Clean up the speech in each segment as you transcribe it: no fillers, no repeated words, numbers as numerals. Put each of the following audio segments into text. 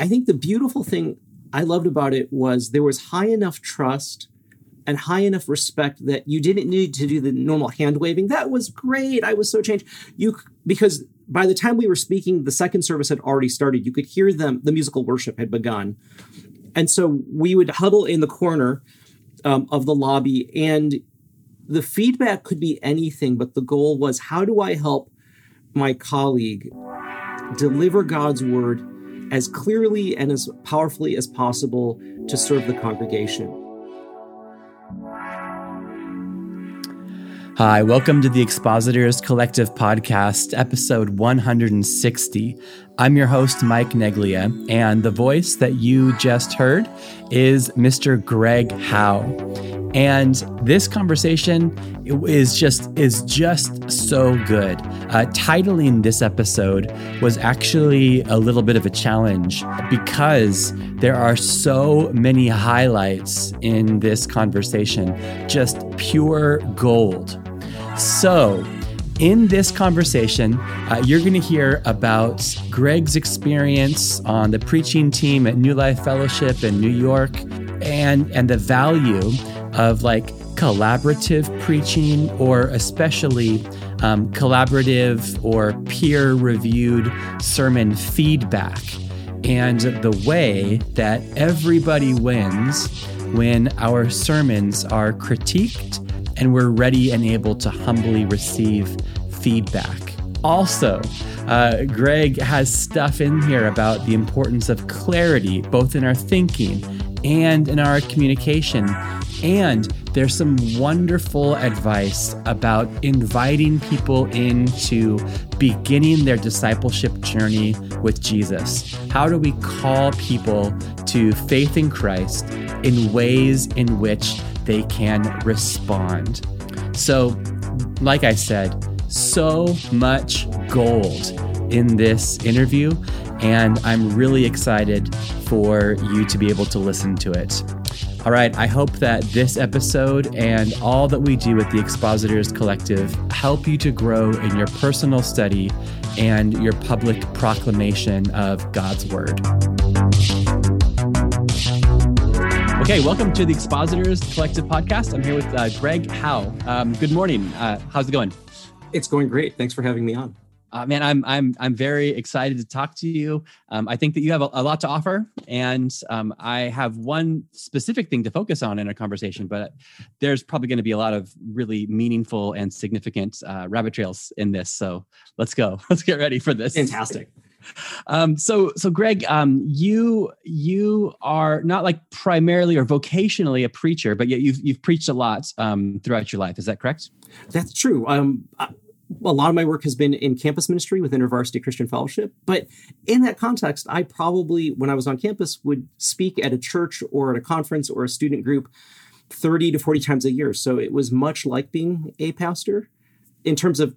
I think the beautiful thing I loved about it was there was high enough trust and high enough respect that you didn't need to do the normal hand waving. That was great. I was so changed. Because by the time we were speaking, the second service had already started. You could hear them. The musical worship had begun. And so we would huddle in the corner of the lobby, and the feedback could be anything, but the goal was, how do I help my colleague deliver God's word as clearly and as powerfully as possible to serve the congregation? Hi, welcome to the Expositors Collective Podcast, episode 160. I'm your host, Mike Neglia, and the voice that you just heard is Mr. Greg Jao. And this conversation is just so good. Titling this episode was actually a little bit of a challenge because there are so many highlights in this conversation, just pure gold. So in this conversation, you're going to hear about Greg's experience on the preaching team at New Life Fellowship in New York and the value of collaborative preaching, or especially collaborative or peer-reviewed sermon feedback, and the way that everybody wins when our sermons are critiqued and we're ready and able to humbly receive feedback. Also, Greg has stuff in here about the importance of clarity, both in our thinking and in our communication. And there's some wonderful advice about inviting people into beginning their discipleship journey with Jesus. How do we call people to faith in Christ in ways in which they can respond? So, like I said, so much gold in this interview, and I'm really excited for you to be able to listen to it. All right, I hope that this episode and all that we do at the Expositors Collective help you to grow in your personal study and your public proclamation of God's Word. Okay, welcome to the Expositors Collective Podcast. I'm here with Greg Jao. Good morning. How's it going? It's going great. Thanks for having me on. Man, I'm very excited to talk to you. I think that you have a lot to offer, and I have one specific thing to focus on in our conversation, but there's probably going to be a lot of really meaningful and significant rabbit trails in this. So let's go. Let's get ready for this. Fantastic. So Greg, you are not primarily or vocationally a preacher, but yet you've preached a lot throughout your life. Is that correct? That's true. A lot of my work has been in campus ministry with InterVarsity Christian Fellowship. But in that context, I probably, when I was on campus, would speak at a church or at a conference or a student group 30 to 40 times a year. So it was much like being a pastor in terms of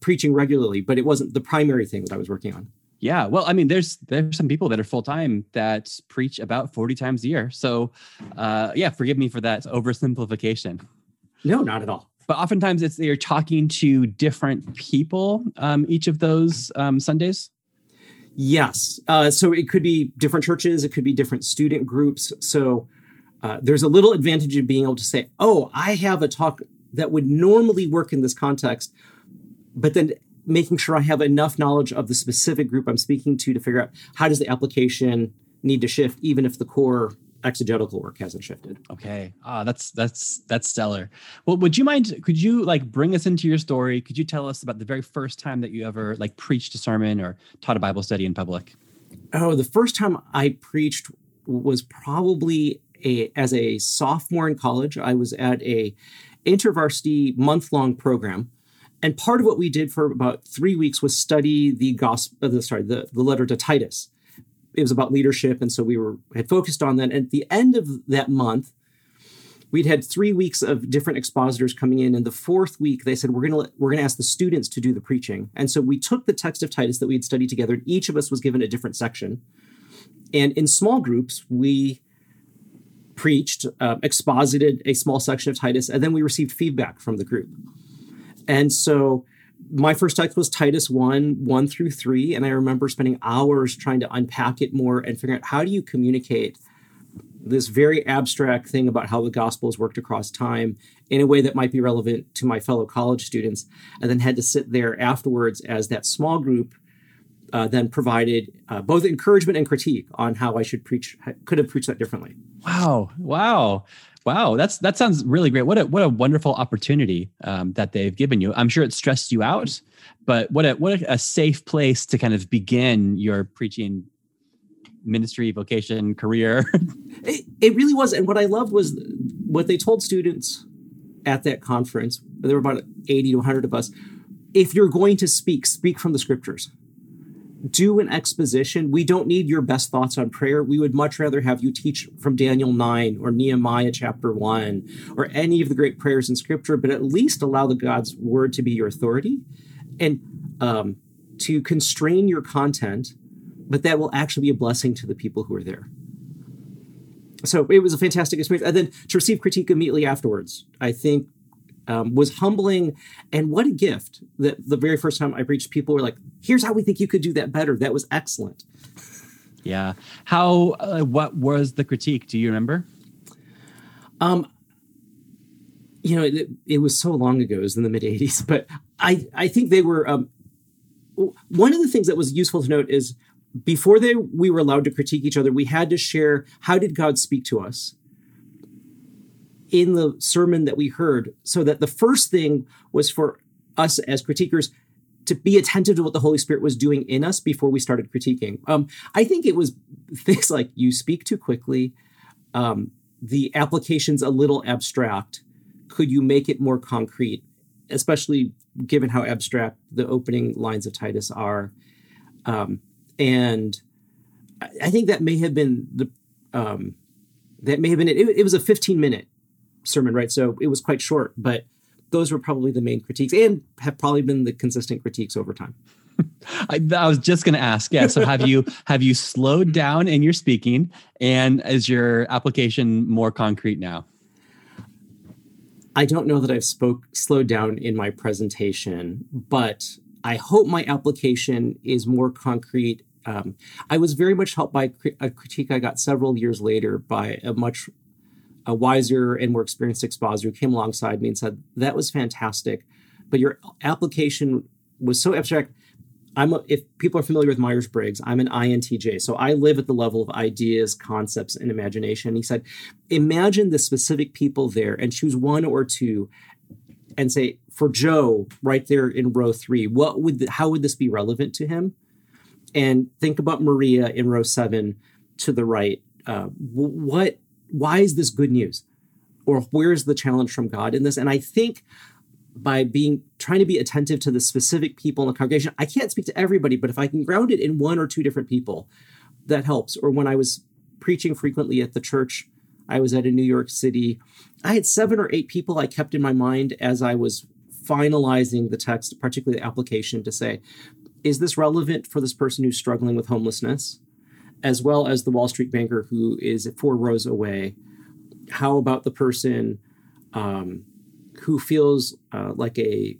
preaching regularly, but it wasn't the primary thing that I was working on. Yeah. Well, I mean, there's some people that are full-time that preach about 40 times a year. So forgive me for that oversimplification. No, not at all. But oftentimes it's that you're talking to different people each of those Sundays? Yes. So it could be different churches. It could be different student groups. So there's a little advantage of being able to say, oh, I have a talk that would normally work in this context, but then making sure I have enough knowledge of the specific group I'm speaking to figure out how does the application need to shift, even if the core exegetical work hasn't shifted. Okay. That's stellar. Well, could you bring us into your story? Could you tell us about the very first time that you ever preached a sermon or taught a Bible study in public? Oh, the first time I preached was probably as a sophomore in college. I was at a InterVarsity month-long program. And part of what we did for about 3 weeks was study the letter to Titus. It was about leadership, and so we had focused on that. And at the end of that month, we'd had 3 weeks of different expositors coming in. And the fourth week, they said, we're going to ask the students to do the preaching. And so we took the text of Titus that we had studied together, and each of us was given a different section. And in small groups, we preached, exposited a small section of Titus, and then we received feedback from the group. And so My first text was Titus 1:1-3. And I remember spending hours trying to unpack it more and figure out, how do you communicate this very abstract thing about how the gospel has worked across time in a way that might be relevant to my fellow college students? And then had to sit there afterwards as that small group then provided both encouragement and critique on how I should preach, could have preached that differently. Wow. That sounds really great. What a wonderful opportunity that they've given you. I'm sure it stressed you out, but what a safe place to kind of begin your preaching ministry, vocation, career. It really was. And what I loved was what they told students at that conference. There were about 80 to 100 of us. If you're going to speak from the scriptures. Do an exposition. We don't need your best thoughts on prayer. We would much rather have you teach from Daniel 9 or Nehemiah chapter 1 or any of the great prayers in scripture, but at least allow the God's word to be your authority and to constrain your content, but that will actually be a blessing to the people who are there. So it was a fantastic experience. And then to receive critique immediately afterwards, I think was humbling. And what a gift that the very first time I preached, people were like, here's how we think you could do that better. That was excellent. Yeah. What was the critique? Do you remember? It was so long ago. It was in the mid-'80s, but I think they were, one of the things that was useful to note is before we were allowed to critique each other, we had to share, how did God speak to us in the sermon that we heard, so that the first thing was for us as critiquers to be attentive to what the Holy Spirit was doing in us before we started critiquing. I think it was things like, you speak too quickly, the application's a little abstract. Could you make it more concrete, especially given how abstract the opening lines of Titus are? And I think that may have been it. It was a 15-minute sermon, right? So it was quite short, but those were probably the main critiques and have probably been the consistent critiques over time. I was just going to ask. Yeah. So have you slowed down in your speaking, and is your application more concrete now? I don't know that I've slowed down in my presentation, but I hope my application is more concrete. I was very much helped by a critique I got several years later by a wiser and more experienced expositor who came alongside me and said, that was fantastic, but your application was so abstract. If people are familiar with Myers Briggs, I'm an INTJ. So I live at the level of ideas, concepts, and imagination. And he said, imagine the specific people there and choose one or two and say, for Joe right there in row 3, how would this be relevant to him? And think about Maria in row 7 to the right. Why is this good news? Or where's the challenge from God in this? And I think by trying to be attentive to the specific people in the congregation, I can't speak to everybody, but if I can ground it in one or two different people, that helps. Or when I was preaching frequently at the church, I was at in New York City, I had 7 or 8 people I kept in my mind as I was finalizing the text, particularly the application, to say, is this relevant for this person who's struggling with homelessness? As well as the Wall Street banker who is 4 rows away. How about the person who feels like a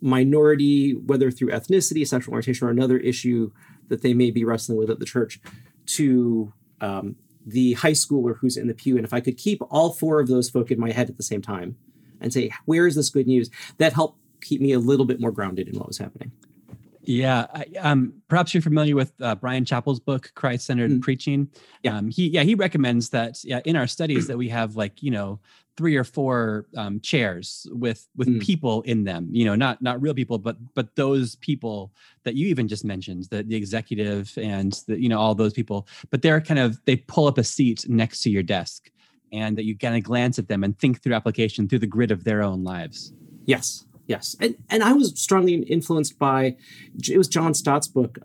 minority, whether through ethnicity, sexual orientation, or another issue that they may be wrestling with at the church, to the high schooler who's in the pew? And if I could keep all 4 of those folk in my head at the same time and say, where is this good news? That helped keep me a little bit more grounded in what was happening. Yeah, perhaps you're familiar with Brian Chappell's book, Christ Centered Preaching. Yeah. He recommends that in our studies that we have 3 or 4 chairs with people in them. Not real people, but those people that you even just mentioned, the executive and all those people. But they're they pull up a seat next to your desk, and that you kind of glance at them and think through application through the grid of their own lives. Yes. Yes. And I was strongly influenced by, it was John Stott's book,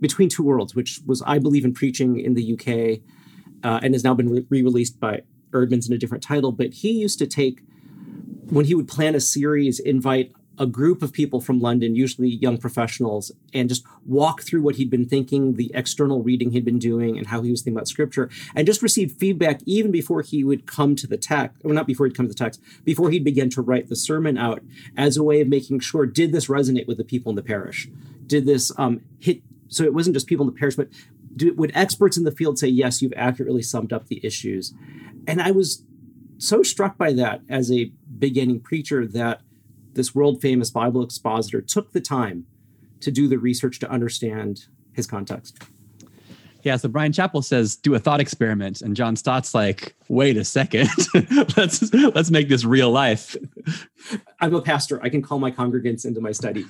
Between Two Worlds, which was I Believe in Preaching in the UK and has now been re-released by Erdmans in a different title. But he used to when he would plan a series, invite a group of people from London, usually young professionals, and just walk through what he'd been thinking, the external reading he'd been doing, and how he was thinking about scripture, and just received feedback even before he would come to the text, well, not before he'd come to the text, before he'd begin to write the sermon out, as a way of making sure, did this resonate with the people in the parish? Did this hit? So it wasn't just people in the parish, but would experts in the field say, yes, you've accurately summed up the issues? And I was so struck by that as a beginning preacher that this world-famous Bible expositor took the time to do the research to understand his context. Yeah, so Brian Chappell says, do a thought experiment. And John Stott's like, wait a second, let's make this real life. I'm a pastor. I can call my congregants into my study.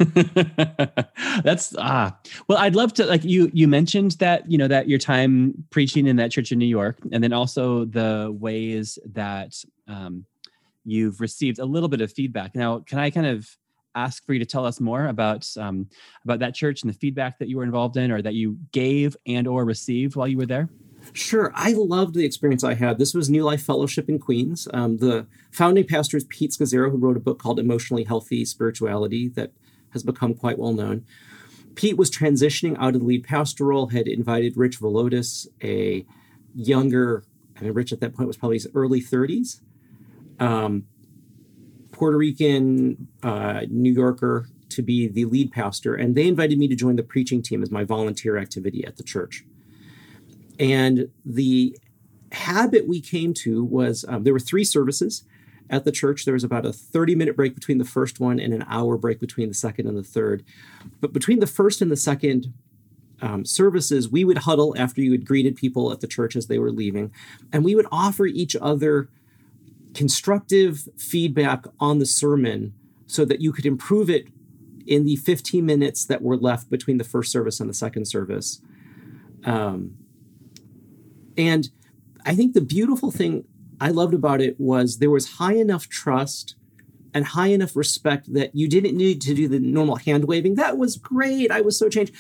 Well, I'd love to, like you mentioned that, you know, that your time preaching in that church in New York, and then also the ways that you've received a little bit of feedback. Now, can I kind of ask for you to tell us more about that church and the feedback that you were involved in, or that you gave and or received while you were there? Sure. I loved the experience I had. This was New Life Fellowship in Queens. The founding pastor is Pete Scazzero, who wrote a book called Emotionally Healthy Spirituality that has become quite well known. Pete was transitioning out of the lead pastoral, had invited Rich Villodas, a younger, I mean, Rich at that point was probably his early 30s, Puerto Rican New Yorker, to be the lead pastor. And they invited me to join the preaching team as my volunteer activity at the church. And the habit we came to was there were three services at the church. There was about a 30-minute break between the first one and an hour break between the second and the third. But between the first and the second services, we would huddle after you had greeted people at the church as they were leaving. And we would offer each other constructive feedback on the sermon so that you could improve it in the 15 minutes that were left between the first service and the second service. And I think the beautiful thing I loved about it was there was high enough trust and high enough respect that you didn't need to do the normal hand waving. That was great. I was so changed.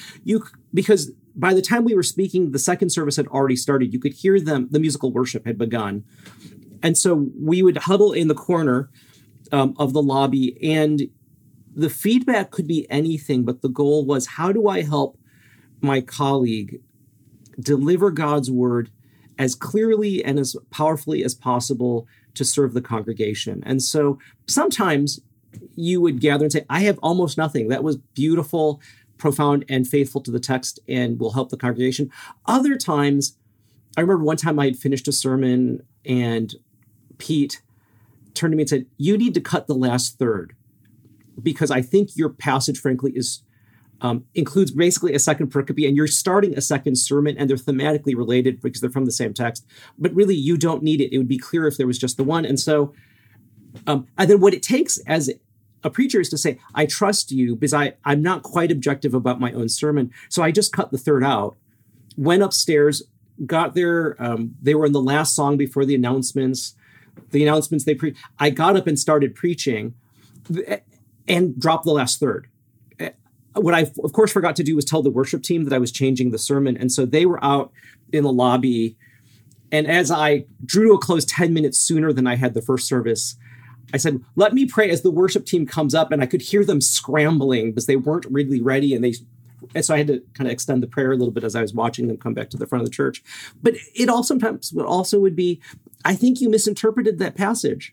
Because by the time we were speaking, the second service had already started. You could hear them. The musical worship had begun. And so we would huddle in the corner of the lobby, and the feedback could be anything, but the goal was, how do I help my colleague deliver God's word as clearly and as powerfully as possible to serve the congregation? And so sometimes you would gather and say, I have almost nothing. That was beautiful, profound, and faithful to the text and will help the congregation. Other times, I remember one time I had finished a sermon and Pete turned to me and said, you need to cut the last third because I think your passage, frankly, is includes basically a second pericope, and you're starting a second sermon, and they're thematically related because they're from the same text. But really, you don't need it. It would be clear if there was just the one. And so and then what it takes as a preacher is to say, I trust you because I'm not quite objective about my own sermon. So I just cut the third out, went upstairs, got there. They were in the last song before the announcements. The announcements they preached. I got up and started preaching and dropped the last third. What I, of course, forgot to do was tell the worship team that I was changing the sermon. And so they were out in the lobby. And as I drew to a close 10 minutes sooner than I had the first service, I said, let me pray as the worship team comes up. And I could hear them scrambling because they weren't really ready. And so I had to kind of extend the prayer a little bit as I was watching them come back to the front of the church. But it all sometimes would be, I think you misinterpreted that passage.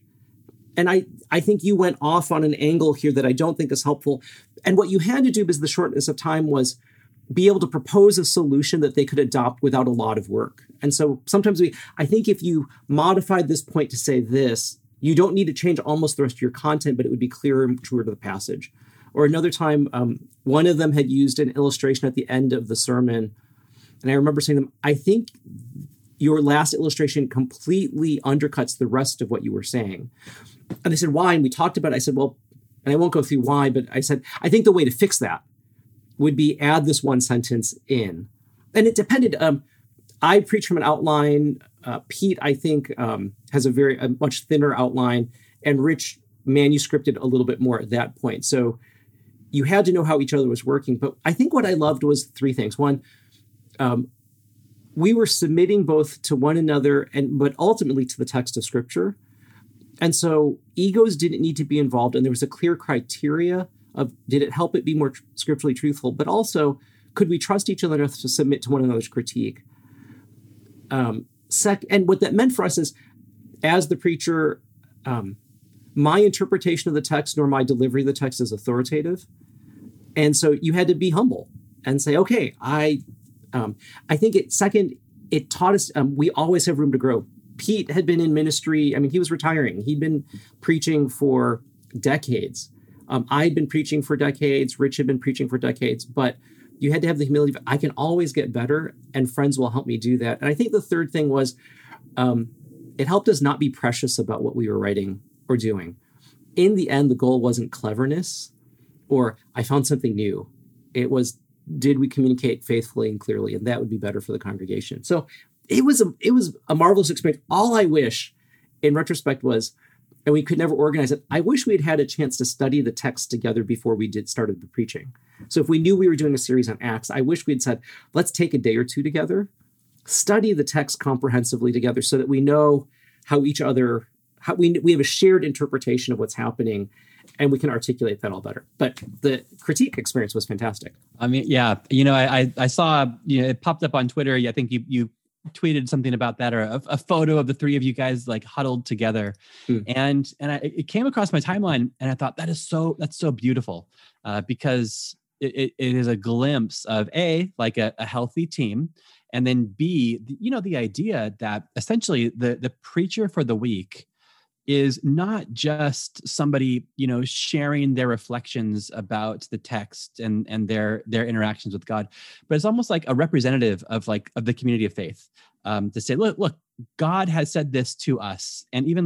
And I think you went off on an angle here that I don't think is helpful. And what you had to do because the shortness of time was be able to propose a solution that they could adopt without a lot of work. And so sometimes I think if you modified this point to say this, you don't need to change almost the rest of your content, but it would be clearer and truer to the passage. Or another time, one of them had used an illustration at the end of the sermon. And I remember saying to them, I think your last illustration completely undercuts the rest of what you were saying. And they said, why? And we talked about it. I said, well, and I won't go through why, but I said, I think the way to fix that would be add this one sentence in. And it depended. I preach from an outline. Pete, I think, has a much thinner outline. And Rich manuscripted a little bit more at that point. So you had to know how each other was working. But I think what I loved was three things. One, we were submitting both to one another, but ultimately to the text of Scripture. And so egos didn't need to be involved. And there was a clear criteria of, did it help it be more scripturally truthful? But also, could we trust each other enough to submit to one another's critique? And what that meant for us is, as the preacher, my interpretation of the text nor my delivery of the text is authoritative. And so you had to be humble and say, okay, I think it, second, it taught us we always have room to grow. Pete had been in ministry. I mean, he was retiring. He'd been preaching for decades. I'd been preaching for decades. Rich had been preaching for decades. But you had to have the humility of, I can always get better, and friends will help me do that. And I think the third thing was it helped us not be precious about what we were writing or doing. In the end, the goal wasn't cleverness or I found something new. It was, did we communicate faithfully and clearly? And that would be better for the congregation. So it was a marvelous experience. All I wish in retrospect was, and we could never organize it, I wish we'd had a chance to study the text together before we started the preaching. So if we knew we were doing a series on Acts, I wish we'd said, let's take a day or two together, study the text comprehensively together so that we know how we have a shared interpretation of what's happening, and we can articulate that all better. But the critique experience was fantastic. I mean, yeah, I saw, it popped up on Twitter. I think you tweeted something about that, or a photo of the three of you guys like huddled together. And it came across my timeline, and I thought that's so beautiful because it is a glimpse of a healthy team. And then B, the idea that essentially the preacher for the week is not just somebody, sharing their reflections about the text and their interactions with God, but it's almost like a representative of the community of faith, to say, look, God has said this to us. And even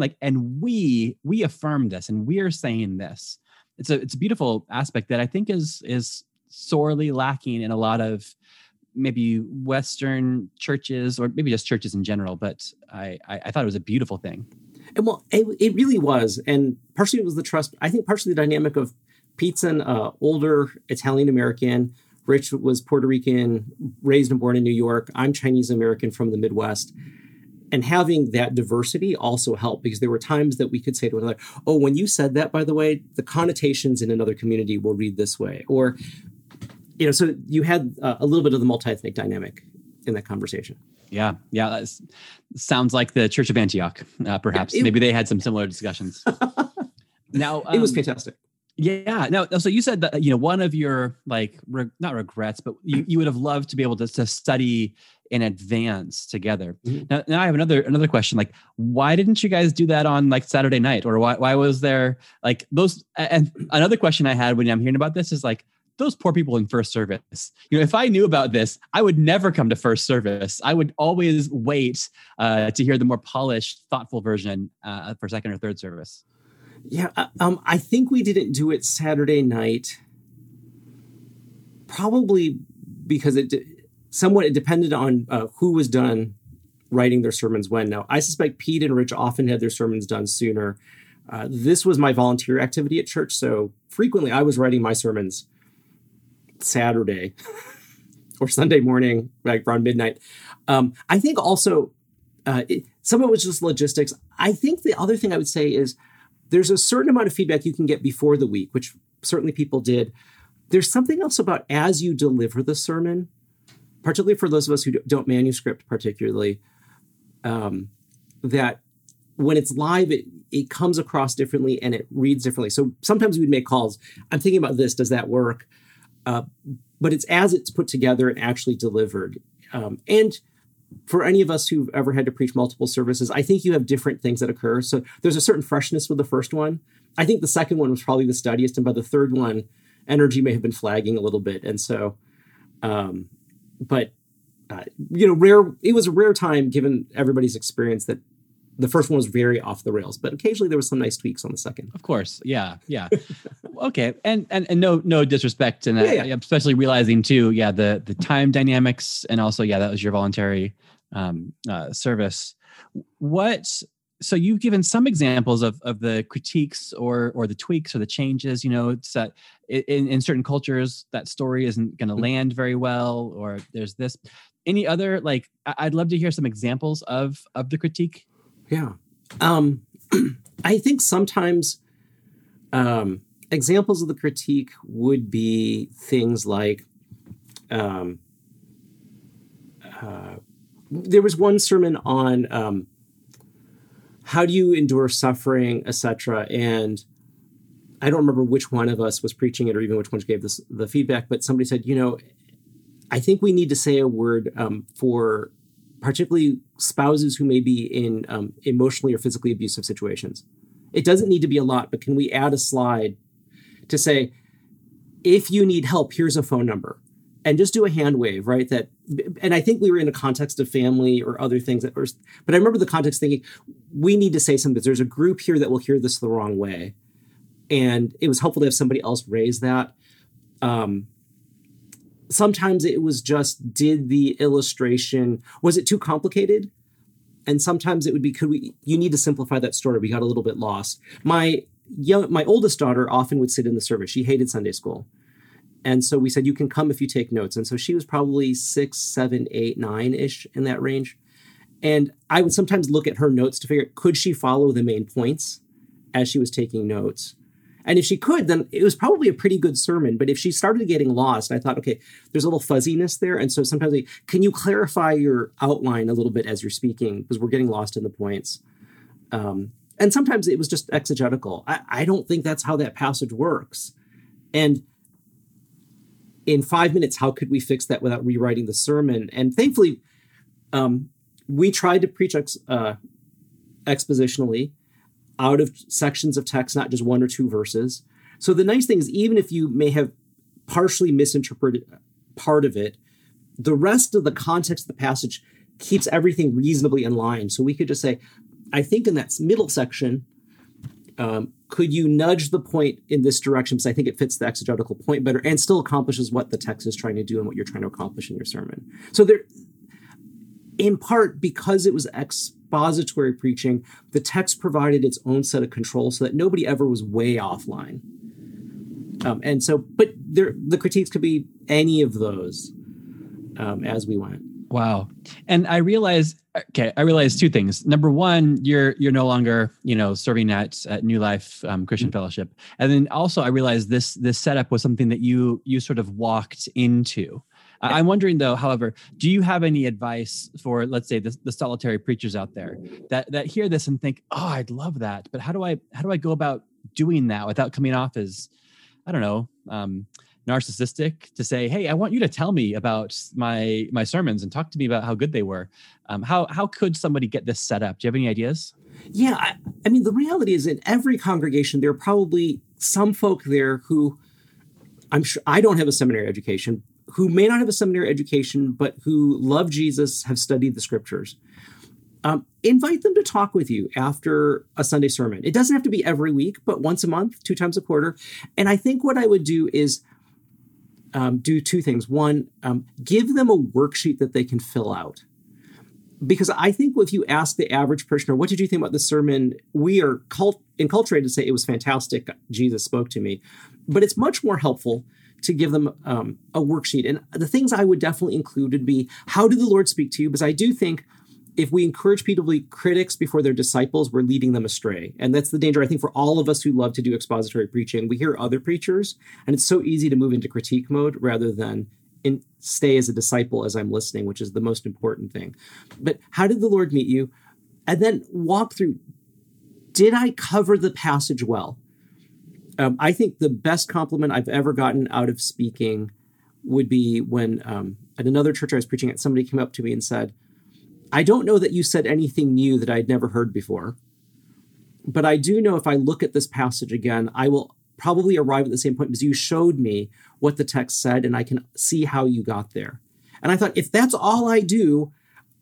we affirm this, and we are saying this. It's a beautiful aspect that I think is sorely lacking in a lot of maybe Western churches, or maybe just churches in general. But I thought it was a beautiful thing. And well, it really was. And partially it was the trust. I think partially the dynamic of Pete's an older Italian-American. Rich was Puerto Rican, raised and born in New York. I'm Chinese-American from the Midwest. And having that diversity also helped, because there were times that we could say to one another, oh, when you said that, by the way, the connotations in another community will read this way. Or, so you had a little bit of the multi-ethnic dynamic in that conversation. Yeah. That sounds like the Church of Antioch, perhaps. Maybe they had some similar discussions. Now it was fantastic. Yeah. Now, so you said that one of your not regrets, but you would have loved to be able to study in advance together. Mm-hmm. Now I have another question. Why didn't you guys do that on Saturday night, or why was there those? And another question I had when I'm hearing about this is those poor people in first service. If I knew about this, I would never come to first service. I would always wait to hear the more polished, thoughtful version for second or third service. Yeah, I think we didn't do it Saturday night, probably because it depended on who was done writing their sermons when. Now, I suspect Pete and Rich often had their sermons done sooner. This was my volunteer activity at church, so frequently I was writing my sermons Saturday or Sunday morning, around midnight. I think also some of it was just logistics. I think the other thing I would say is there's a certain amount of feedback you can get before the week, which certainly people did. There's something else about as you deliver the sermon, particularly for those of us who don't manuscript particularly, that when it's live, it comes across differently and it reads differently. So sometimes we'd make calls. I'm thinking about this. Does that work? But it's as it's put together and actually delivered. And for any of us who've ever had to preach multiple services, I think you have different things that occur. So there's a certain freshness with the first one. I think the second one was probably the steadiest. And by the third one, energy may have been flagging a little bit. And so, it was a rare time given everybody's experience that the first one was very off the rails, but occasionally there was some nice tweaks on the second. Of course. Yeah. Okay. And no disrespect. And especially realizing too, the time dynamics, and also, that was your voluntary service. So you've given some examples of the critiques or the tweaks or the changes, it's that in certain cultures, that story isn't going to land very well, or there's this, any other, I'd love to hear some examples of the critique. Yeah. I think sometimes examples of the critique would be things like, there was one sermon on how do you endure suffering, etc. And I don't remember which one of us was preaching it or even which one gave this, the feedback, but somebody said, you know, I think we need to say a word for particularly spouses who may be in emotionally or physically abusive situations. It doesn't need to be a lot, but can we add a slide to say, if you need help, here's a phone number, and just do a hand wave, right? That, and I think we were in a context of family or other things, that were, but I remember the context thinking, we need to say something. There's a group here that will hear this the wrong way. And it was helpful to have somebody else raise that. Sometimes it was just, did the illustration, was it too complicated? And sometimes it would be, you need to simplify that story. We got a little bit lost. My oldest daughter often would sit in the service. She hated Sunday school. And so we said, you can come if you take notes. And so she was probably 6, 7, 8, 9-ish in that range. And I would sometimes look at her notes to figure out, could she follow the main points as she was taking notes? And if she could, then it was probably a pretty good sermon. But if she started getting lost, I thought, okay, there's a little fuzziness there. And so sometimes, can you clarify your outline a little bit as you're speaking? Because we're getting lost in the points. And sometimes it was just exegetical. I don't think that's how that passage works. And in 5 minutes, how could we fix that without rewriting the sermon? And thankfully, we tried to preach expositionally, out of sections of text, not just 1 or 2 verses. So the nice thing is, even if you may have partially misinterpreted part of it, the rest of the context of the passage keeps everything reasonably in line. So we could just say, I think in that middle section, could you nudge the point in this direction? Because I think it fits the exegetical point better and still accomplishes what the text is trying to do and what you're trying to accomplish in your sermon. So there, in part, because it was expository preaching, the text provided its own set of controls so that nobody ever was way offline. And so, but the critiques could be any of those as we went. Wow. And I realized 2 things. Number one, you're no longer, serving at New Life Christian Fellowship. And then also I realized this setup was something that you sort of walked into. I'm wondering, though, however, do you have any advice for, let's say, the solitary preachers out there that hear this and think, oh, I'd love that, but how do I go about doing that without coming off as, I don't know, narcissistic, to say, hey, I want you to tell me about my sermons and talk to me about how good they were. How could somebody get this set up? Do you have any ideas? Yeah, I mean, the reality is, in every congregation, there are probably some folk there who, I'm sure, I don't have a seminary education, who may not have a seminary education, but who love Jesus, have studied the scriptures. Invite them to talk with you after a Sunday sermon. It doesn't have to be every week, but once a month, 2 times a quarter. And I think what I would do is do 2 things. One, give them a worksheet that they can fill out. Because I think if you ask the average parishioner, what did you think about the sermon? We are enculturated to say it was fantastic. Jesus spoke to me. But it's much more helpful to give them a worksheet. And the things I would definitely include would be, how did the Lord speak to you? Because I do think if we encourage people to be critics before they're disciples, we're leading them astray. And that's the danger, I think, for all of us who love to do expository preaching. We hear other preachers, and it's so easy to move into critique mode rather than stay as a disciple as I'm listening, which is the most important thing. But how did the Lord meet you? And then walk through, did I cover the passage well? I think the best compliment I've ever gotten out of speaking would be when at another church I was preaching at, somebody came up to me and said, I don't know that you said anything new that I'd never heard before, but I do know if I look at this passage again, I will probably arrive at the same point because you showed me what the text said and I can see how you got there. And I thought, if that's all I do,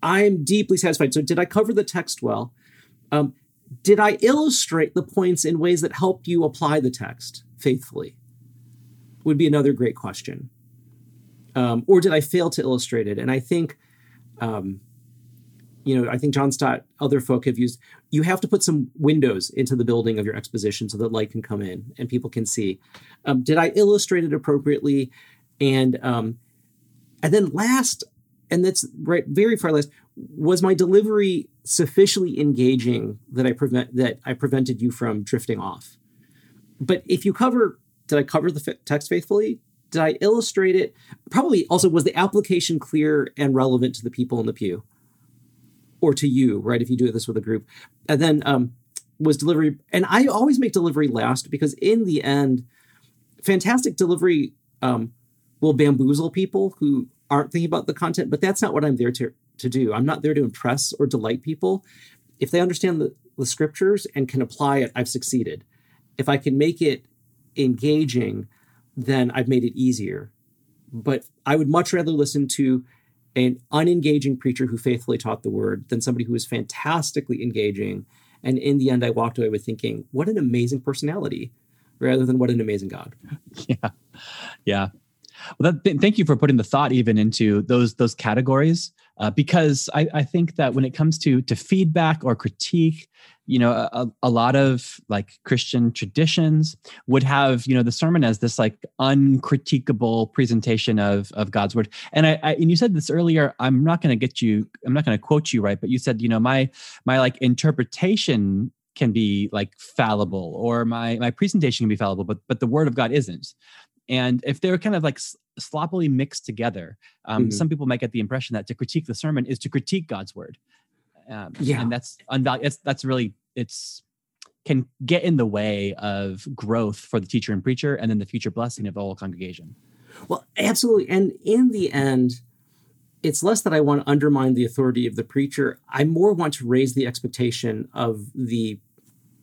I'm deeply satisfied. So did I cover the text well? Did I illustrate the points in ways that help you apply the text faithfully? Would be another great question. Or did I fail to illustrate it? And I think, I think John Stott, other folk have used, you have to put some windows into the building of your exposition so that light can come in and people can see. Did I illustrate it appropriately? And then last, and that's right, very far less. Was my delivery sufficiently engaging that I prevented you from drifting off? But if you cover, did I cover the text faithfully? Did I illustrate it? Probably. Also, was the application clear and relevant to the people in the pew, or to you? Right, if you do this with a group, and then was delivery. And I always make delivery last because in the end, fantastic delivery will bamboozle people who aren't thinking about the content. But that's not what I'm there to do. I'm not there to impress or delight people. If they understand the scriptures and can apply it, I've succeeded. If I can make it engaging, then I've made it easier. But I would much rather listen to an unengaging preacher who faithfully taught the word than somebody who is fantastically engaging. And in the end, I walked away with thinking, what an amazing personality, rather than what an amazing God. Yeah. Yeah. Well, thank you for putting the thought even into those categories, because I think that when it comes to feedback or critique, you know, a lot of like Christian traditions would have, you know, the sermon as this like uncritiquable presentation of God's word. And I and you said this earlier, I'm not going to quote you right, but you said, you know, my like interpretation can be like fallible, or my presentation can be fallible, but the word of God isn't. And if they're kind of like sloppily mixed together, some people might get the impression that to critique the sermon is to critique God's word. And that's unvaluable. That's really, can get in the way of growth for the teacher and preacher, and then the future blessing of the whole congregation. Well, absolutely. And in the end, it's less that I want to undermine the authority of the preacher. I more want to raise the expectation of the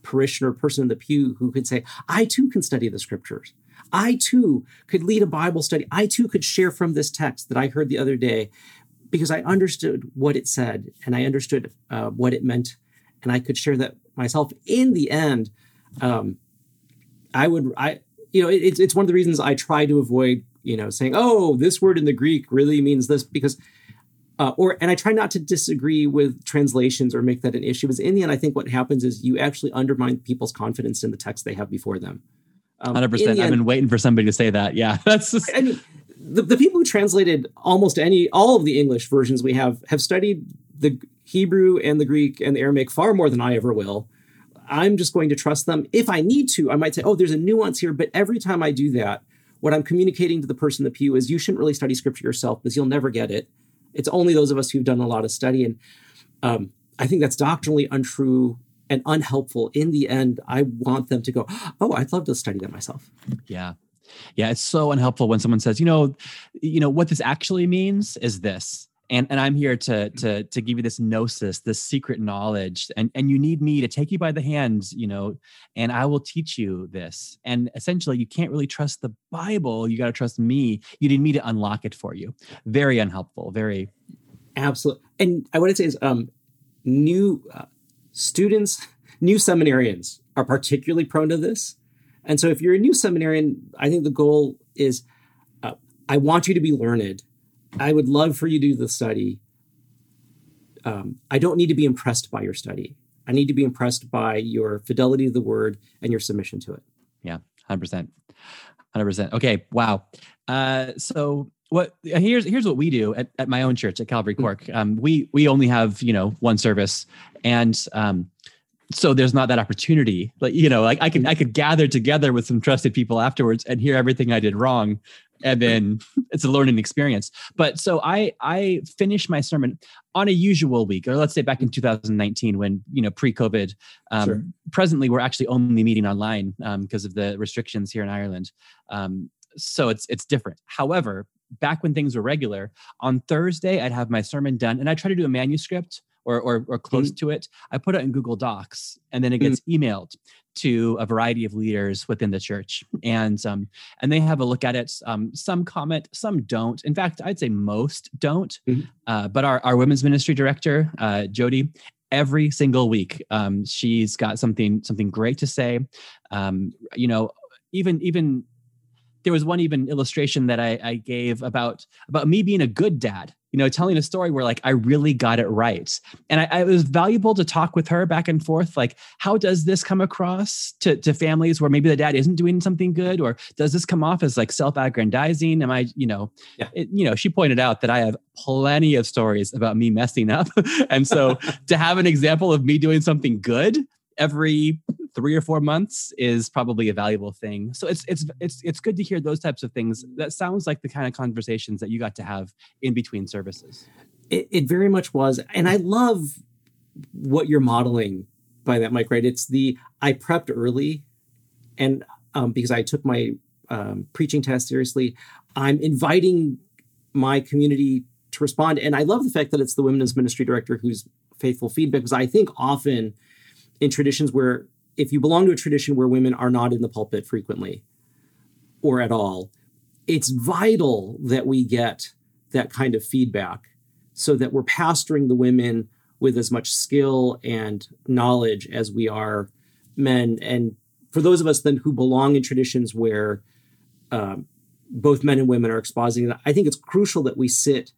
parishioner, person in the pew who could say, I too can study the scriptures. I too could lead a Bible study. I too could share from this text that I heard the other day because I understood what it said and I understood what it meant, and I could share that myself. In the end, it's one of the reasons I try to avoid, you know, saying, oh, this word in the Greek really means this, because and I try not to disagree with translations or make that an issue. Because in the end, I think what happens is you actually undermine people's confidence in the text they have before them. 100%. I've been waiting for somebody to say that. Yeah. That's just... I mean, the people who translated almost all of the English versions we have studied the Hebrew and the Greek and the Aramaic far more than I ever will. I'm just going to trust them. If I need to, I might say, oh, there's a nuance here. But every time I do that, what I'm communicating to the person in the pew is you shouldn't really study scripture yourself because you'll never get it. It's only those of us who've done a lot of study. And I think that's doctrinally untrue and unhelpful. In the end, I want them to go, oh, I'd love to study that myself. Yeah. Yeah. It's so unhelpful when someone says, you know, what this actually means is this. And I'm here to give you this gnosis, this secret knowledge, and you need me to take you by the hand, you know, and I will teach you this. And essentially, you can't really trust the Bible. You got to trust me. You need me to unlock it for you. Very unhelpful. Very. Absolutely. And I want to say is new seminarians are particularly prone to this. And so if you're a new seminarian, I think the goal is, I want you to be learned. I would love for you to do the study. I don't need to be impressed by your study. I need to be impressed by your fidelity to the word and your submission to it. Yeah, 100%. 100%. Okay, wow. So here's what we do at my own church at Calvary Cork. We only have, you know, one service, and so there's not that opportunity. Like, you know, like I could gather together with some trusted people afterwards and hear everything I did wrong. And then it's a learning experience. But so I finished my sermon on a usual week, or let's say back in 2019 when, you know, pre-COVID, sure. Presently we're actually only meeting online because of the restrictions here in Ireland. So it's different. However, back when things were regular, on Thursday, I'd have my sermon done and I try to do a manuscript or close to it. I put it in Google Docs and then it gets emailed to a variety of leaders within the church. And they have a look at it. Some comment, some don't. In fact, I'd say most don't. But our women's ministry director, Jody, every single week, she's got something great to say. You know, even there was one illustration that I gave about me being a good dad. you know, telling a story where like, I really got it right. And it was valuable to talk with her back and forth. Like, how does this come across to families where maybe the dad isn't doing something good? Or does this come off as like self-aggrandizing? Am I, you know, she pointed out that I have plenty of stories about me messing up. And so to have an example of me doing something good every 3 or 4 months is probably a valuable thing. So it's good to hear those types of things. That sounds like the kind of conversations that you got to have in between services. It very much was. And I love what you're modeling by that, Mike, right? It's I prepped early and because I took my preaching test seriously, I'm inviting my community to respond. And I love the fact that it's the women's ministry director who's faithful feedback, because I think often in traditions where, if you belong to a tradition where women are not in the pulpit frequently or at all, it's vital that we get that kind of feedback so that we're pastoring the women with as much skill and knowledge as we are men. And for those of us then who belong in traditions where both men and women are exposing, I think it's crucial that we sit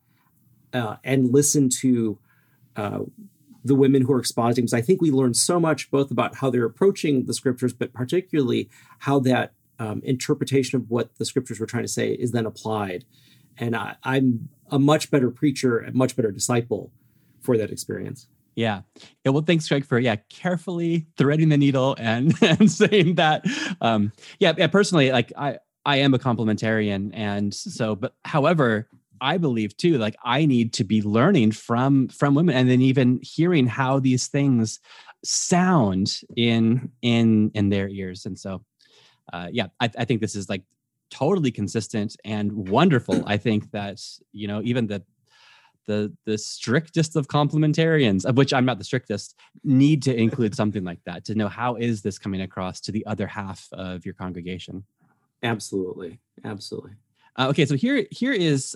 and listen to the women who are expositing, because I think we learn so much both about how they're approaching the scriptures, but particularly how that interpretation of what the scriptures were trying to say is then applied. And I'm a much better preacher and much better disciple for that experience. Yeah. Yeah. Well, thanks, Greg, for carefully threading the needle and saying that. Personally, like I am a complementarian, and so, but however, I believe too, like I need to be learning from women, and then even hearing how these things sound in their ears. And so, I think this is like totally consistent and wonderful. I think that, you know, even the strictest of complementarians, of which I'm not the strictest, need to include something like that to know how is this coming across to the other half of your congregation. Absolutely. Absolutely. Okay, so here is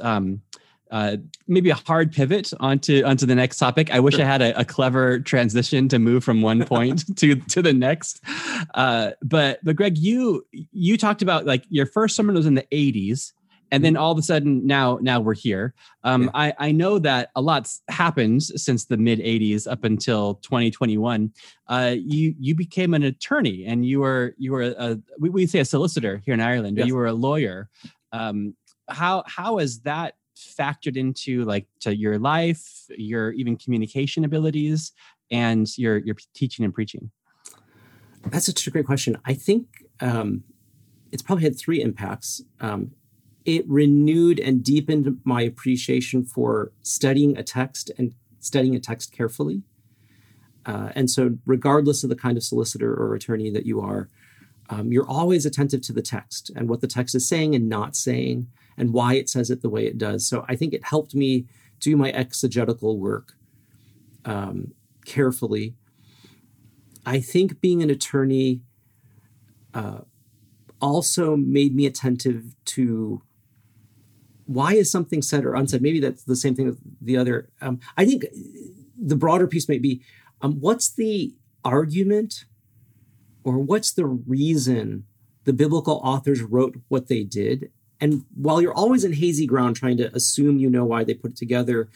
maybe a hard pivot onto the next topic. I wish I had a clever transition to move from one point to the next. But Greg, you talked about like your first sermon was in the 80s, and then all of a sudden now we're here. I know that a lot's happened since the mid 80s up until 2021. You became an attorney, and you were we say a solicitor here in Ireland, but you were a lawyer. How has that factored into like to your life, your even communication abilities, and your teaching and preaching? That's such a great question. I think it's probably had 3 impacts. It renewed and deepened my appreciation for studying a text and studying a text carefully. And so regardless of the kind of solicitor or attorney that you are, you're always attentive to the text and what the text is saying and not saying and why it says it the way it does. So I think it helped me do my exegetical work carefully. I think being an attorney also made me attentive to why is something said or unsaid. Maybe that's the same thing with the other. I think the broader piece might be what's the argument or what's the reason the biblical authors wrote what they did? And while you're always in hazy ground trying to assume you know why they put it together,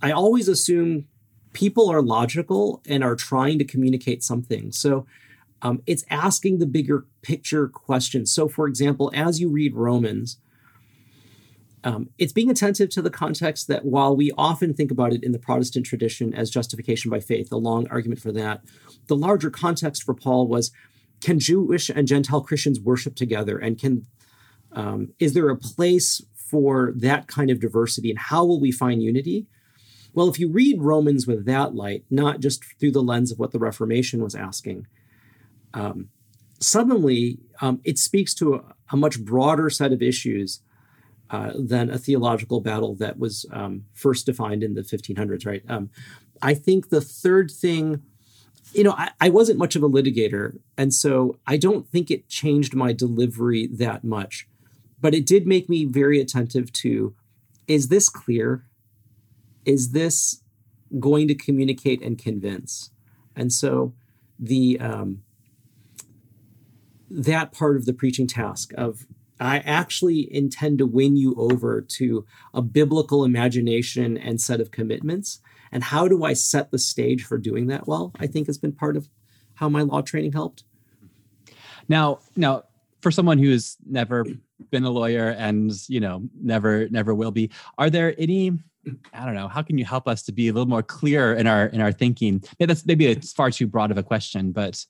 I always assume people are logical and are trying to communicate something. So it's asking the bigger picture question. So, for example, as you read Romans, it's being attentive to the context that while we often think about it in the Protestant tradition as justification by faith, a long argument for that, the larger context for Paul was, can Jewish and Gentile Christians worship together? And is there a place for that kind of diversity? And how will we find unity? Well, if you read Romans with that light, not just through the lens of what the Reformation was asking, suddenly it speaks to a much broader set of issues than a theological battle that was first defined in the 1500s, right? I think the third thing, you know, I wasn't much of a litigator, and so I don't think it changed my delivery that much, but it did make me very attentive to, is this clear? Is this going to communicate and convince? And so that part of the preaching task of I actually intend to win you over to a biblical imagination and set of commitments. And how do I set the stage for doing that? Well, I think has been part of how my law training helped. Now, for someone who's never been a lawyer and, you know, never will be, are there any, I don't know, how can you help us to be a little more clear in our thinking? Maybe it's far too broad of a question, but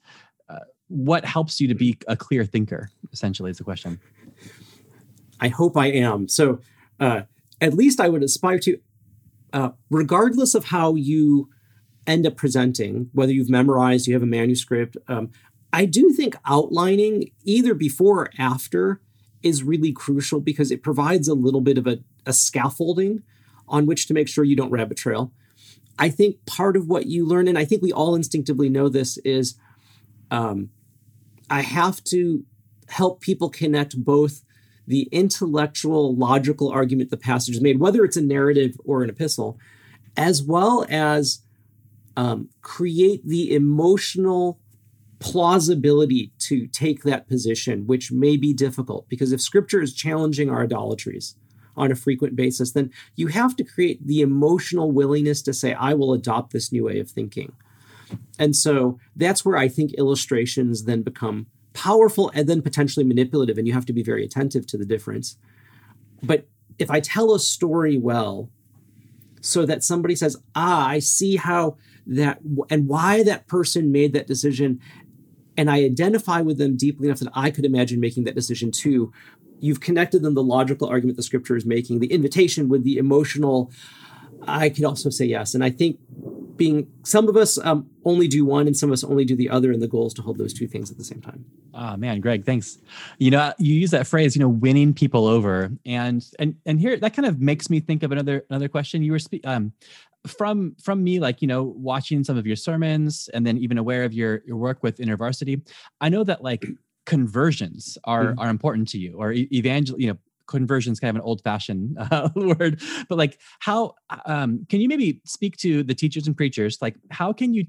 what helps you to be a clear thinker, essentially, is the question. I hope I am. So at least I would aspire to, regardless of how you end up presenting, whether you've memorized, you have a manuscript, I do think outlining either before or after is really crucial because it provides a little bit of a scaffolding on which to make sure you don't rabbit trail. I think part of what you learn, and I think we all instinctively know this, is I have to help people connect both the intellectual, logical argument the passage has made, whether it's a narrative or an epistle, as well as create the emotional plausibility to take that position, which may be difficult. Because if Scripture is challenging our idolatries on a frequent basis, then you have to create the emotional willingness to say, I will adopt this new way of thinking. And so that's where I think illustrations then become powerful and then potentially manipulative, and you have to be very attentive to the difference. But if I tell a story well, so that somebody says, I see how that and why that person made that decision, and I identify with them deeply enough that I could imagine making that decision too. You've connected them, the logical argument the Scripture is making, the invitation with the emotional, I could also say yes. And I think some of us only do one and some of us only do the other. And the goal is to hold those two things at the same time. Oh man, Greg, thanks. You know, you use that phrase, you know, winning people over. And here, that kind of makes me think of another question. You were from me, like, you know, watching some of your sermons and then even aware of your work with InterVarsity. I know that like conversions are important to you, or evangel, you know, conversion's kind of an old-fashioned word, but like how can you maybe speak to the teachers and preachers? Like, how can you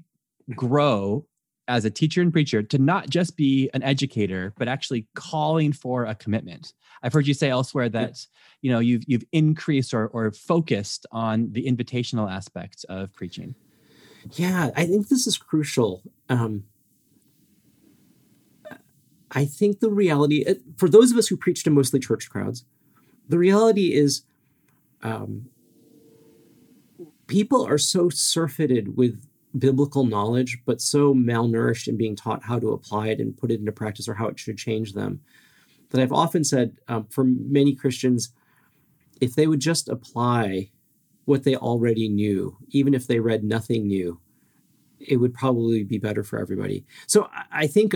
grow as a teacher and preacher to not just be an educator, but actually calling for a commitment? I've heard you say elsewhere that, you know, you've increased or focused on the invitational aspect of preaching. Yeah, I think this is crucial. I think the reality, for those of us who preach to mostly church crowds, the reality is people are so surfeited with biblical knowledge, but so malnourished in being taught how to apply it and put it into practice or how it should change them, that I've often said for many Christians, if they would just apply what they already knew, even if they read nothing new, it would probably be better for everybody. So I think...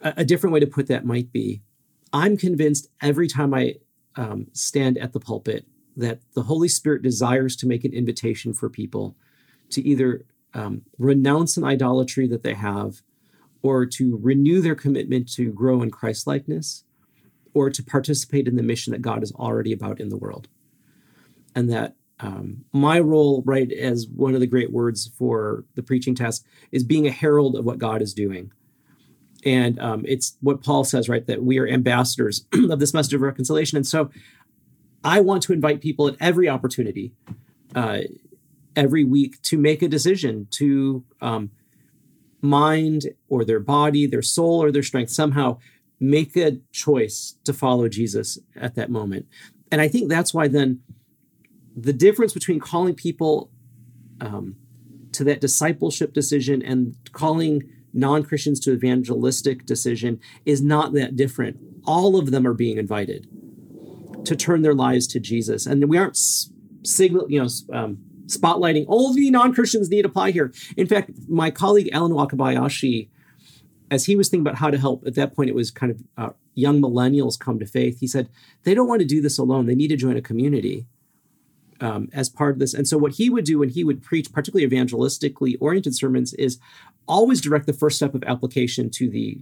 a different way to put that might be, I'm convinced every time I stand at the pulpit that the Holy Spirit desires to make an invitation for people to either renounce an idolatry that they have, or to renew their commitment to grow in Christlikeness, or to participate in the mission that God is already about in the world. And that my role, right, as one of the great words for the preaching task, is being a herald of what God is doing. And it's what Paul says, right, that we are ambassadors of this message of reconciliation. And so I want to invite people at every opportunity, every week, to make a decision to mind or their body, their soul or their strength, somehow make a choice to follow Jesus at that moment. And I think that's why then the difference between calling people to that discipleship decision and calling non-Christians to evangelistic decision is not that different. All of them are being invited to turn their lives to Jesus. And we aren't spotlighting only non-Christians need apply here. In fact, my colleague, Alan Wakabayashi, as he was thinking about how to help, at that point, it was kind of young millennials come to faith. He said, they don't want to do this alone. They need to join a community as part of this. And so what he would do when he would preach, particularly evangelistically oriented sermons, is always direct the first step of application to the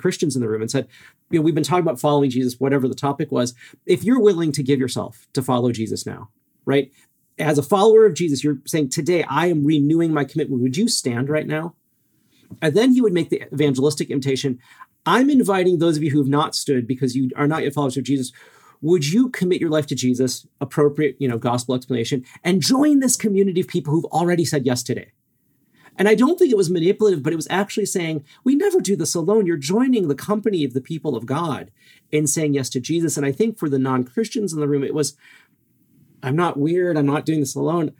Christians in the room and said, you know, we've been talking about following Jesus, whatever the topic was. If you're willing to give yourself to follow Jesus now, right? As a follower of Jesus, you're saying, today I am renewing my commitment. Would you stand right now? And then he would make the evangelistic invitation. I'm inviting those of you who have not stood because you are not yet followers of Jesus. Would you commit your life to Jesus, appropriate, gospel explanation, and join this community of people who've already said yes today? And I don't think it was manipulative, but it was actually saying, we never do this alone. You're joining the company of the people of God in saying yes to Jesus. And I think for the non-Christians in the room, it was, I'm not weird. I'm not doing this alone.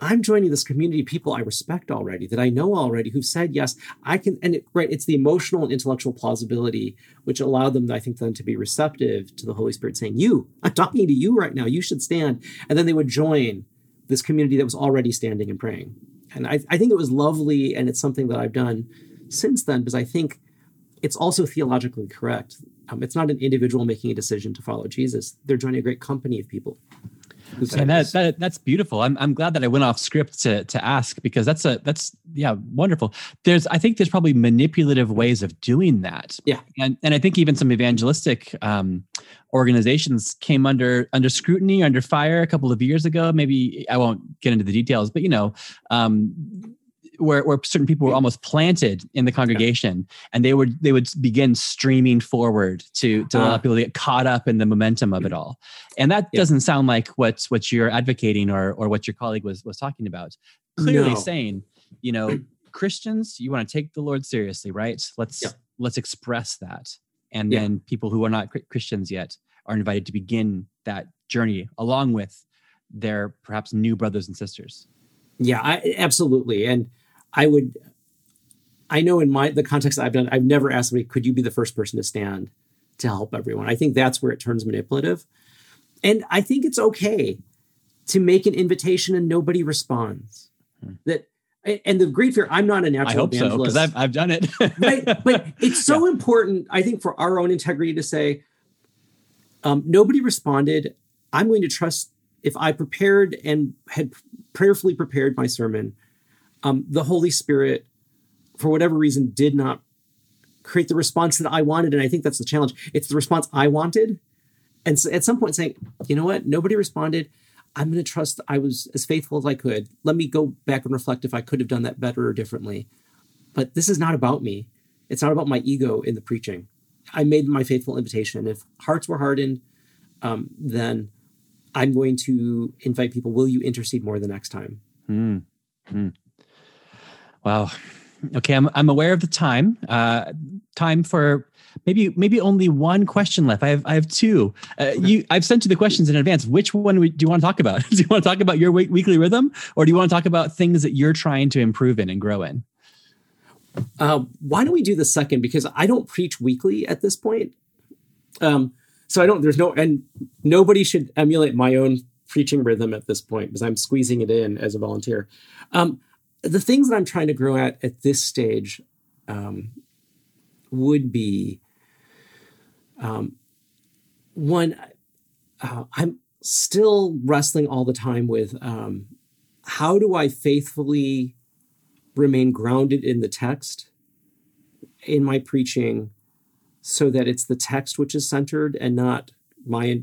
I'm joining this community of people I respect already, that I know already, who've said yes. I can, and it's the emotional and intellectual plausibility which allowed them, I think, then to be receptive to the Holy Spirit saying, "You, I'm talking to you right now. You should stand." And then they would join this community that was already standing and praying. And I think it was lovely, and it's something that I've done since then because I think it's also theologically correct. It's not an individual making a decision to follow Jesus; they're joining a great company of people. And that's beautiful. I'm glad that I went off script to ask because that's wonderful. I think there's probably manipulative ways of doing that. Yeah. And I think even some evangelistic organizations came under scrutiny, under fire a couple of years ago. Maybe I won't get into the details, but where certain people were almost planted in the congregation, and they would begin streaming forward to allow people to get caught up in the momentum of it all. And that doesn't sound like what you're advocating or what your colleague was talking about. Clearly saying, Christians, you want to take the Lord seriously, right? Let's express that. And then people who are not Christians yet are invited to begin that journey along with their perhaps new brothers and sisters. Yeah, absolutely. And I know in the context I've done, I've never asked somebody, could you be the first person to stand to help everyone? I think that's where it turns manipulative. And I think it's okay to make an invitation and nobody responds. And the great fear, I'm not a natural evangelist. I hope so, because I've done it. Right? But it's so important, I think, for our own integrity to say, nobody responded. I'm going to trust if I prepared and had prayerfully prepared my sermon, the Holy Spirit, for whatever reason, did not create the response that I wanted. And I think that's the challenge. It's the response I wanted. And so at some point saying, you know what? Nobody responded. I'm going to trust I was as faithful as I could. Let me go back and reflect if I could have done that better or differently. But this is not about me. It's not about my ego in the preaching. I made my faithful invitation. If hearts were hardened, then I'm going to invite people. Will you intercede more the next time? Wow. Okay. I'm aware of the time. Time for maybe only one question left. I have two. I've sent you the questions in advance. Which one do you want to talk about? Do you want to talk about your weekly rhythm, or do you want to talk about things that you're trying to improve in and grow in? Why don't we do the second? Because I don't preach weekly at this point. So nobody should emulate my own preaching rhythm at this point because I'm squeezing it in as a volunteer. The things that I'm trying to grow at this stage would be, one, I'm still wrestling all the time with how do I faithfully remain grounded in the text in my preaching so that it's the text which is centered and not my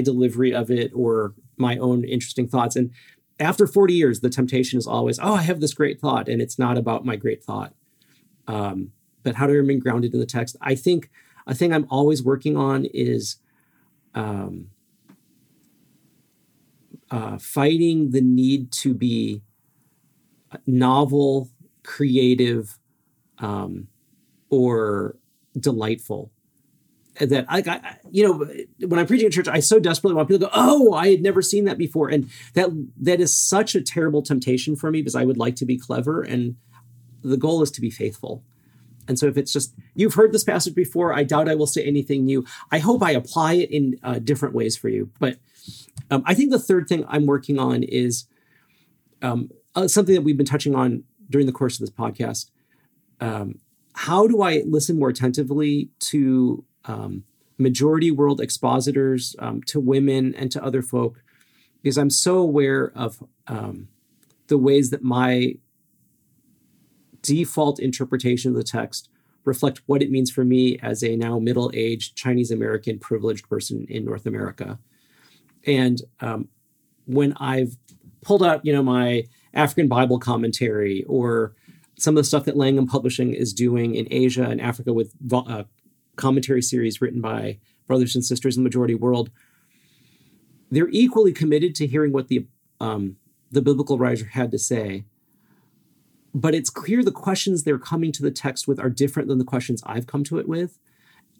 delivery of it or my own interesting thoughts. And after 40 years, the temptation is always, I have this great thought, and it's not about my great thought. But how do I remain grounded in the text? I think a thing I'm always working on is fighting the need to be novel, creative, or delightful. That when I'm preaching at church, I so desperately want people to go, "Oh, I had never seen that before," and that is such a terrible temptation for me because I would like to be clever, and the goal is to be faithful. And so, if it's just you've heard this passage before, I doubt I will say anything new. I hope I apply it in different ways for you. But I think the third thing I'm working on is something that we've been touching on during the course of this podcast. How do I listen more attentively to majority world expositors, to women and to other folk? Because I'm so aware of the ways that my default interpretation of the text reflect what it means for me as a now middle-aged Chinese American privileged person in North America. And when I've pulled out, my African Bible Commentary or some of the stuff that Langham Publishing is doing in Asia and Africa with commentary series written by brothers and sisters in the majority world, they're equally committed to hearing what the biblical writer had to say. But it's clear the questions they're coming to the text with are different than the questions I've come to it with.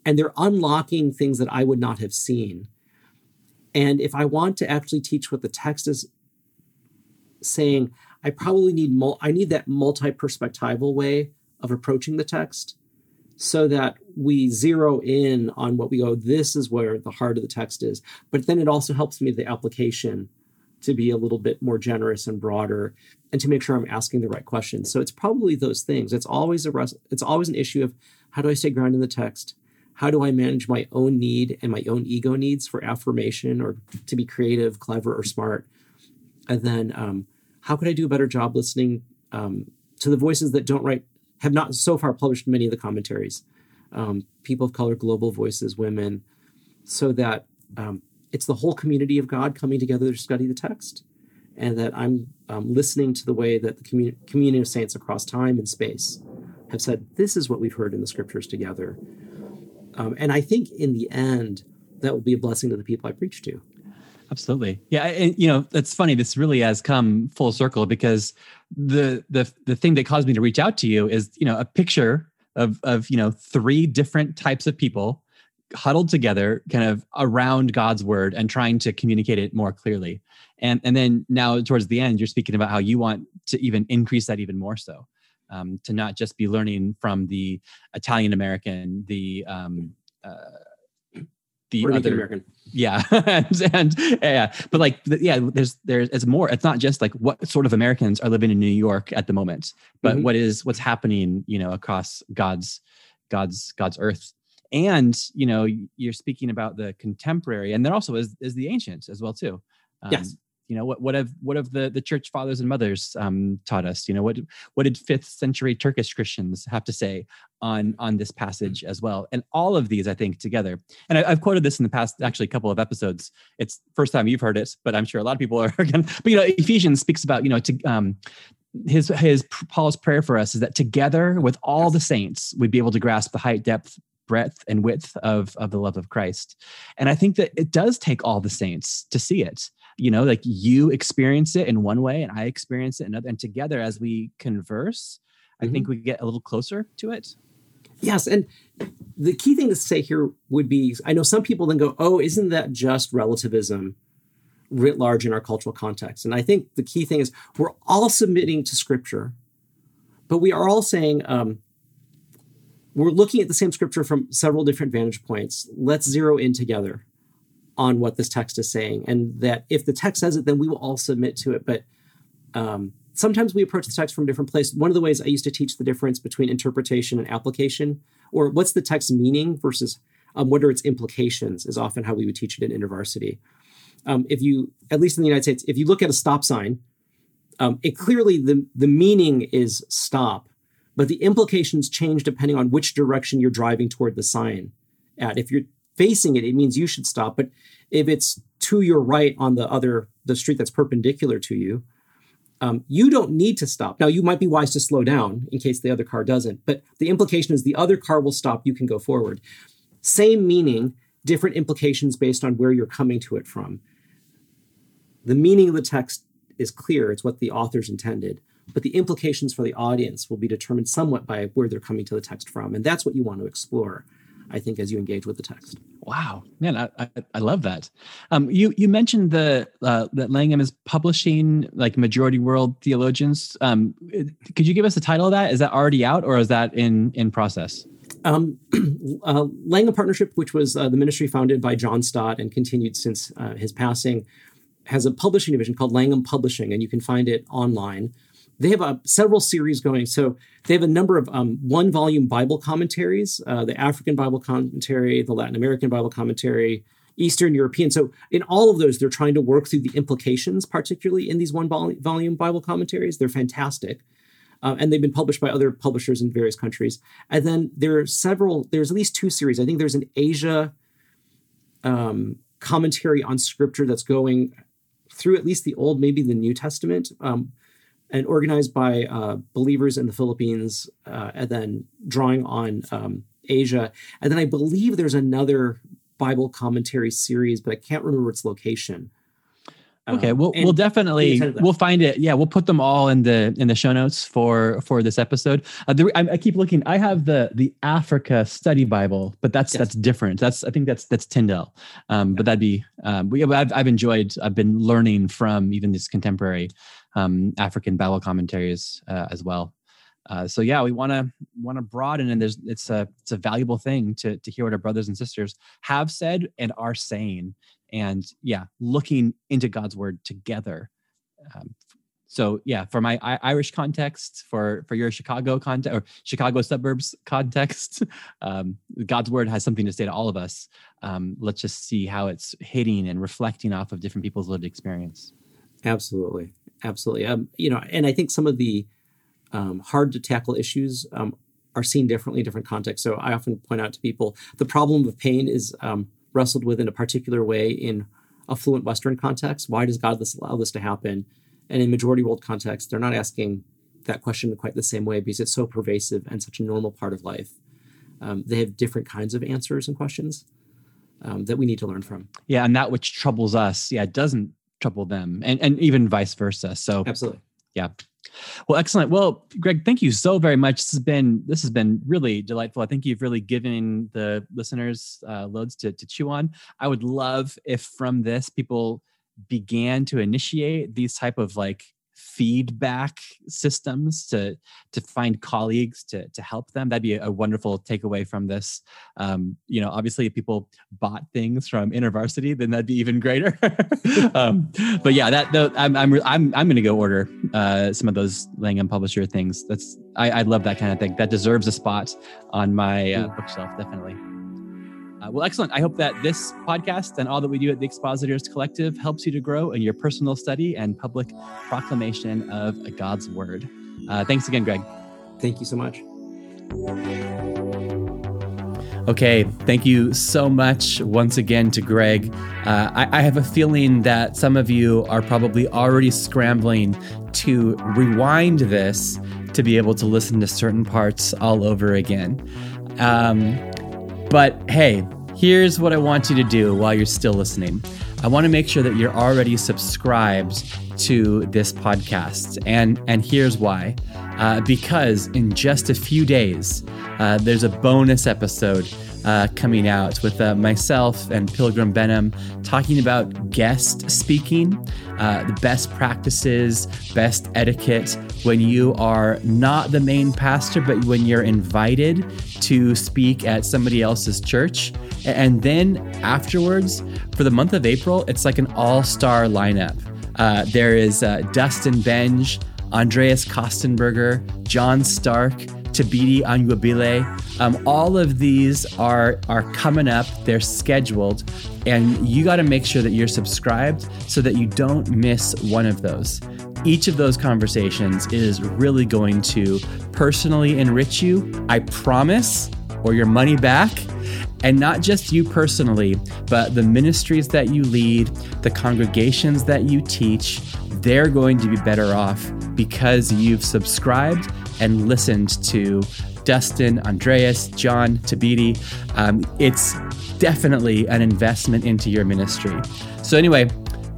And they're unlocking things that I would not have seen. And if I want to actually teach what the text is saying, I probably need that multi-perspectival way of approaching the text so that we zero in on what we go, this is where the heart of the text is. But then it also helps me the application to be a little bit more generous and broader and to make sure I'm asking the right questions. So it's probably those things. It's always an issue of how do I stay grounded in the text? How do I manage my own need and my own ego needs for affirmation or to be creative, clever, or smart? And then how could I do a better job listening to the voices that have not so far published many of the commentaries, people of color, global voices, women, so that it's the whole community of God coming together to study the text, and that I'm listening to the way that the community of saints across time and space have said, this is what we've heard in the scriptures together. And I think in the end, that will be a blessing to the people I preach to. Absolutely. Yeah. And, that's funny. This really has come full circle, because the thing that caused me to reach out to you is, a picture of three different types of people huddled together kind of around God's word and trying to communicate it more clearly. And then now towards the end, you're speaking about how you want to even increase that even more so. To not just be learning from the Italian American, the other American, yeah, but there's it's more. It's not just like what sort of Americans are living in New York at the moment, but what's happening, across God's earth, and you're speaking about the contemporary, and there also is the ancient as well too. Yes. What have the church fathers and mothers taught us? What did 5th century Turkish Christians have to say on this passage as well? And all of these, I think, together. And I've quoted this in the past, actually, a couple of episodes. It's first time you've heard it, but I'm sure a lot of people are. But Ephesians speaks about Paul's prayer for us is that together with all the saints, we'd be able to grasp the height, depth, breadth, and width of the love of Christ. And I think that it does take all the saints to see it. You experience it in one way and I experience it in another. And together as we converse, I think we get a little closer to it. Yes. And the key thing to say here would be, I know some people then go, oh, isn't that just relativism writ large in our cultural context? And I think the key thing is we're all submitting to scripture, but we are all saying we're looking at the same scripture from several different vantage points. Let's zero in together on what this text is saying, and that if the text says it, then we will all submit to it. But sometimes we approach the text from a different place. One of the ways I used to teach the difference between interpretation and application, or what's the text meaning versus what are its implications, is often how we would teach it in InterVarsity. If you, at least in the United States, if you look at a stop sign, it clearly the meaning is stop, but the implications change depending on which direction you're driving toward the sign at. If you're facing it, it means you should stop. But if it's to your right on the street that's perpendicular to you, you don't need to stop. Now, you might be wise to slow down in case the other car doesn't, but the implication is the other car will stop, you can go forward. Same meaning, different implications based on where you're coming to it from. The meaning of the text is clear. It's what the authors intended, but the implications for the audience will be determined somewhat by where they're coming to the text from. And that's what you want to explore, I think, as you engage with the text. Wow, man, I love that. You mentioned that Langham is publishing like majority world theologians. Could you give us the title of that? Is that already out, or is that in process? Langham Partnership, which was the ministry founded by John Stott and continued since his passing, has a publishing division called Langham Publishing, and you can find it online. They have several series going. So they have a number of one-volume Bible commentaries, the African Bible Commentary, the Latin American Bible Commentary, Eastern European. So in all of those, they're trying to work through the implications, particularly in these one-volume Bible commentaries. They're fantastic. And they've been published by other publishers in various countries. And then there's at least two series. I think there's an Asia commentary on scripture that's going through at least the Old, maybe the New Testament, and organized by believers in the Philippines, and then drawing on Asia. And then I believe there's another Bible commentary series, but I can't remember its location. Okay, we'll definitely find it. Yeah, we'll put them all in the show notes for this episode. I keep looking. I have the Africa Study Bible, but that's different. I think that's Tyndale. But that'd be. I've been learning from even these contemporary African Bible commentaries as well. So yeah, we want to broaden, and it's a valuable thing to hear what our brothers and sisters have said and are saying. And yeah, looking into God's word together. So yeah, for my Irish context, for your Chicago context or Chicago suburbs context, God's word has something to say to all of us. Let's just see how it's hitting and reflecting off of different people's lived experience. Absolutely. And I think some of the hard to tackle issues are seen differently in different contexts. So I often point out to people, the problem of pain is wrestled with in a particular way in affluent Western context. Why does God allow this to happen? And in majority world context, they're not asking that question in quite the same way because it's so pervasive and such a normal part of life. They have different kinds of answers and questions that we need to learn from. Yeah, and that which troubles us, doesn't trouble them, and even vice versa. So absolutely, yeah. Well, excellent. Well, Greg, thank you so very much. This has been really delightful. I think you've really given the listeners loads to chew on. I would love if from this people began to initiate these type of feedback systems to find colleagues to help them. That'd be a wonderful takeaway from this. Obviously if people bought things from InterVarsity, then that'd be even greater. But yeah, I'm going to go order some of those Langham Publisher things. I love that kind of thing. That deserves a spot on my bookshelf, definitely. Well, excellent. I hope that this podcast and all that we do at the Expositors Collective helps you to grow in your personal study and public proclamation of God's Word. Thanks again, Greg. Thank you so much. Okay, thank you so much once again to Greg. I have a feeling that some of you are probably already scrambling to rewind this to be able to listen to certain parts all over again. But hey, here's what I want you to do while you're still listening. I want to make sure that you're already subscribed to this podcast. And here's why. Because in just a few days, there's a bonus episode coming out with myself and Pilgrim Benham talking about guest speaking, the best practices, best etiquette when you are not the main pastor, but when you're invited to speak at somebody else's church. And then afterwards, for the month of April, it's like an all-star lineup. There is Dustin Benge, Andreas Kostenberger, John Stark, Tabiti Angwabile. All of these are coming up. They're scheduled, and you got to make sure that you're subscribed so that you don't miss one of those. Each of those conversations is really going to personally enrich you, I promise, or your money back. And not just you personally, but the ministries that you lead, the congregations that you teach, they're going to be better off because you've subscribed and listened to Dustin, Andreas, John, Tabiti. It's definitely an investment into your ministry. So anyway,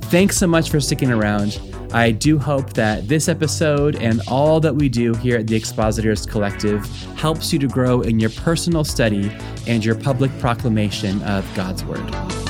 thanks so much for sticking around. I do hope that this episode and all that we do here at the Expositors Collective helps you to grow in your personal study and your public proclamation of God's Word.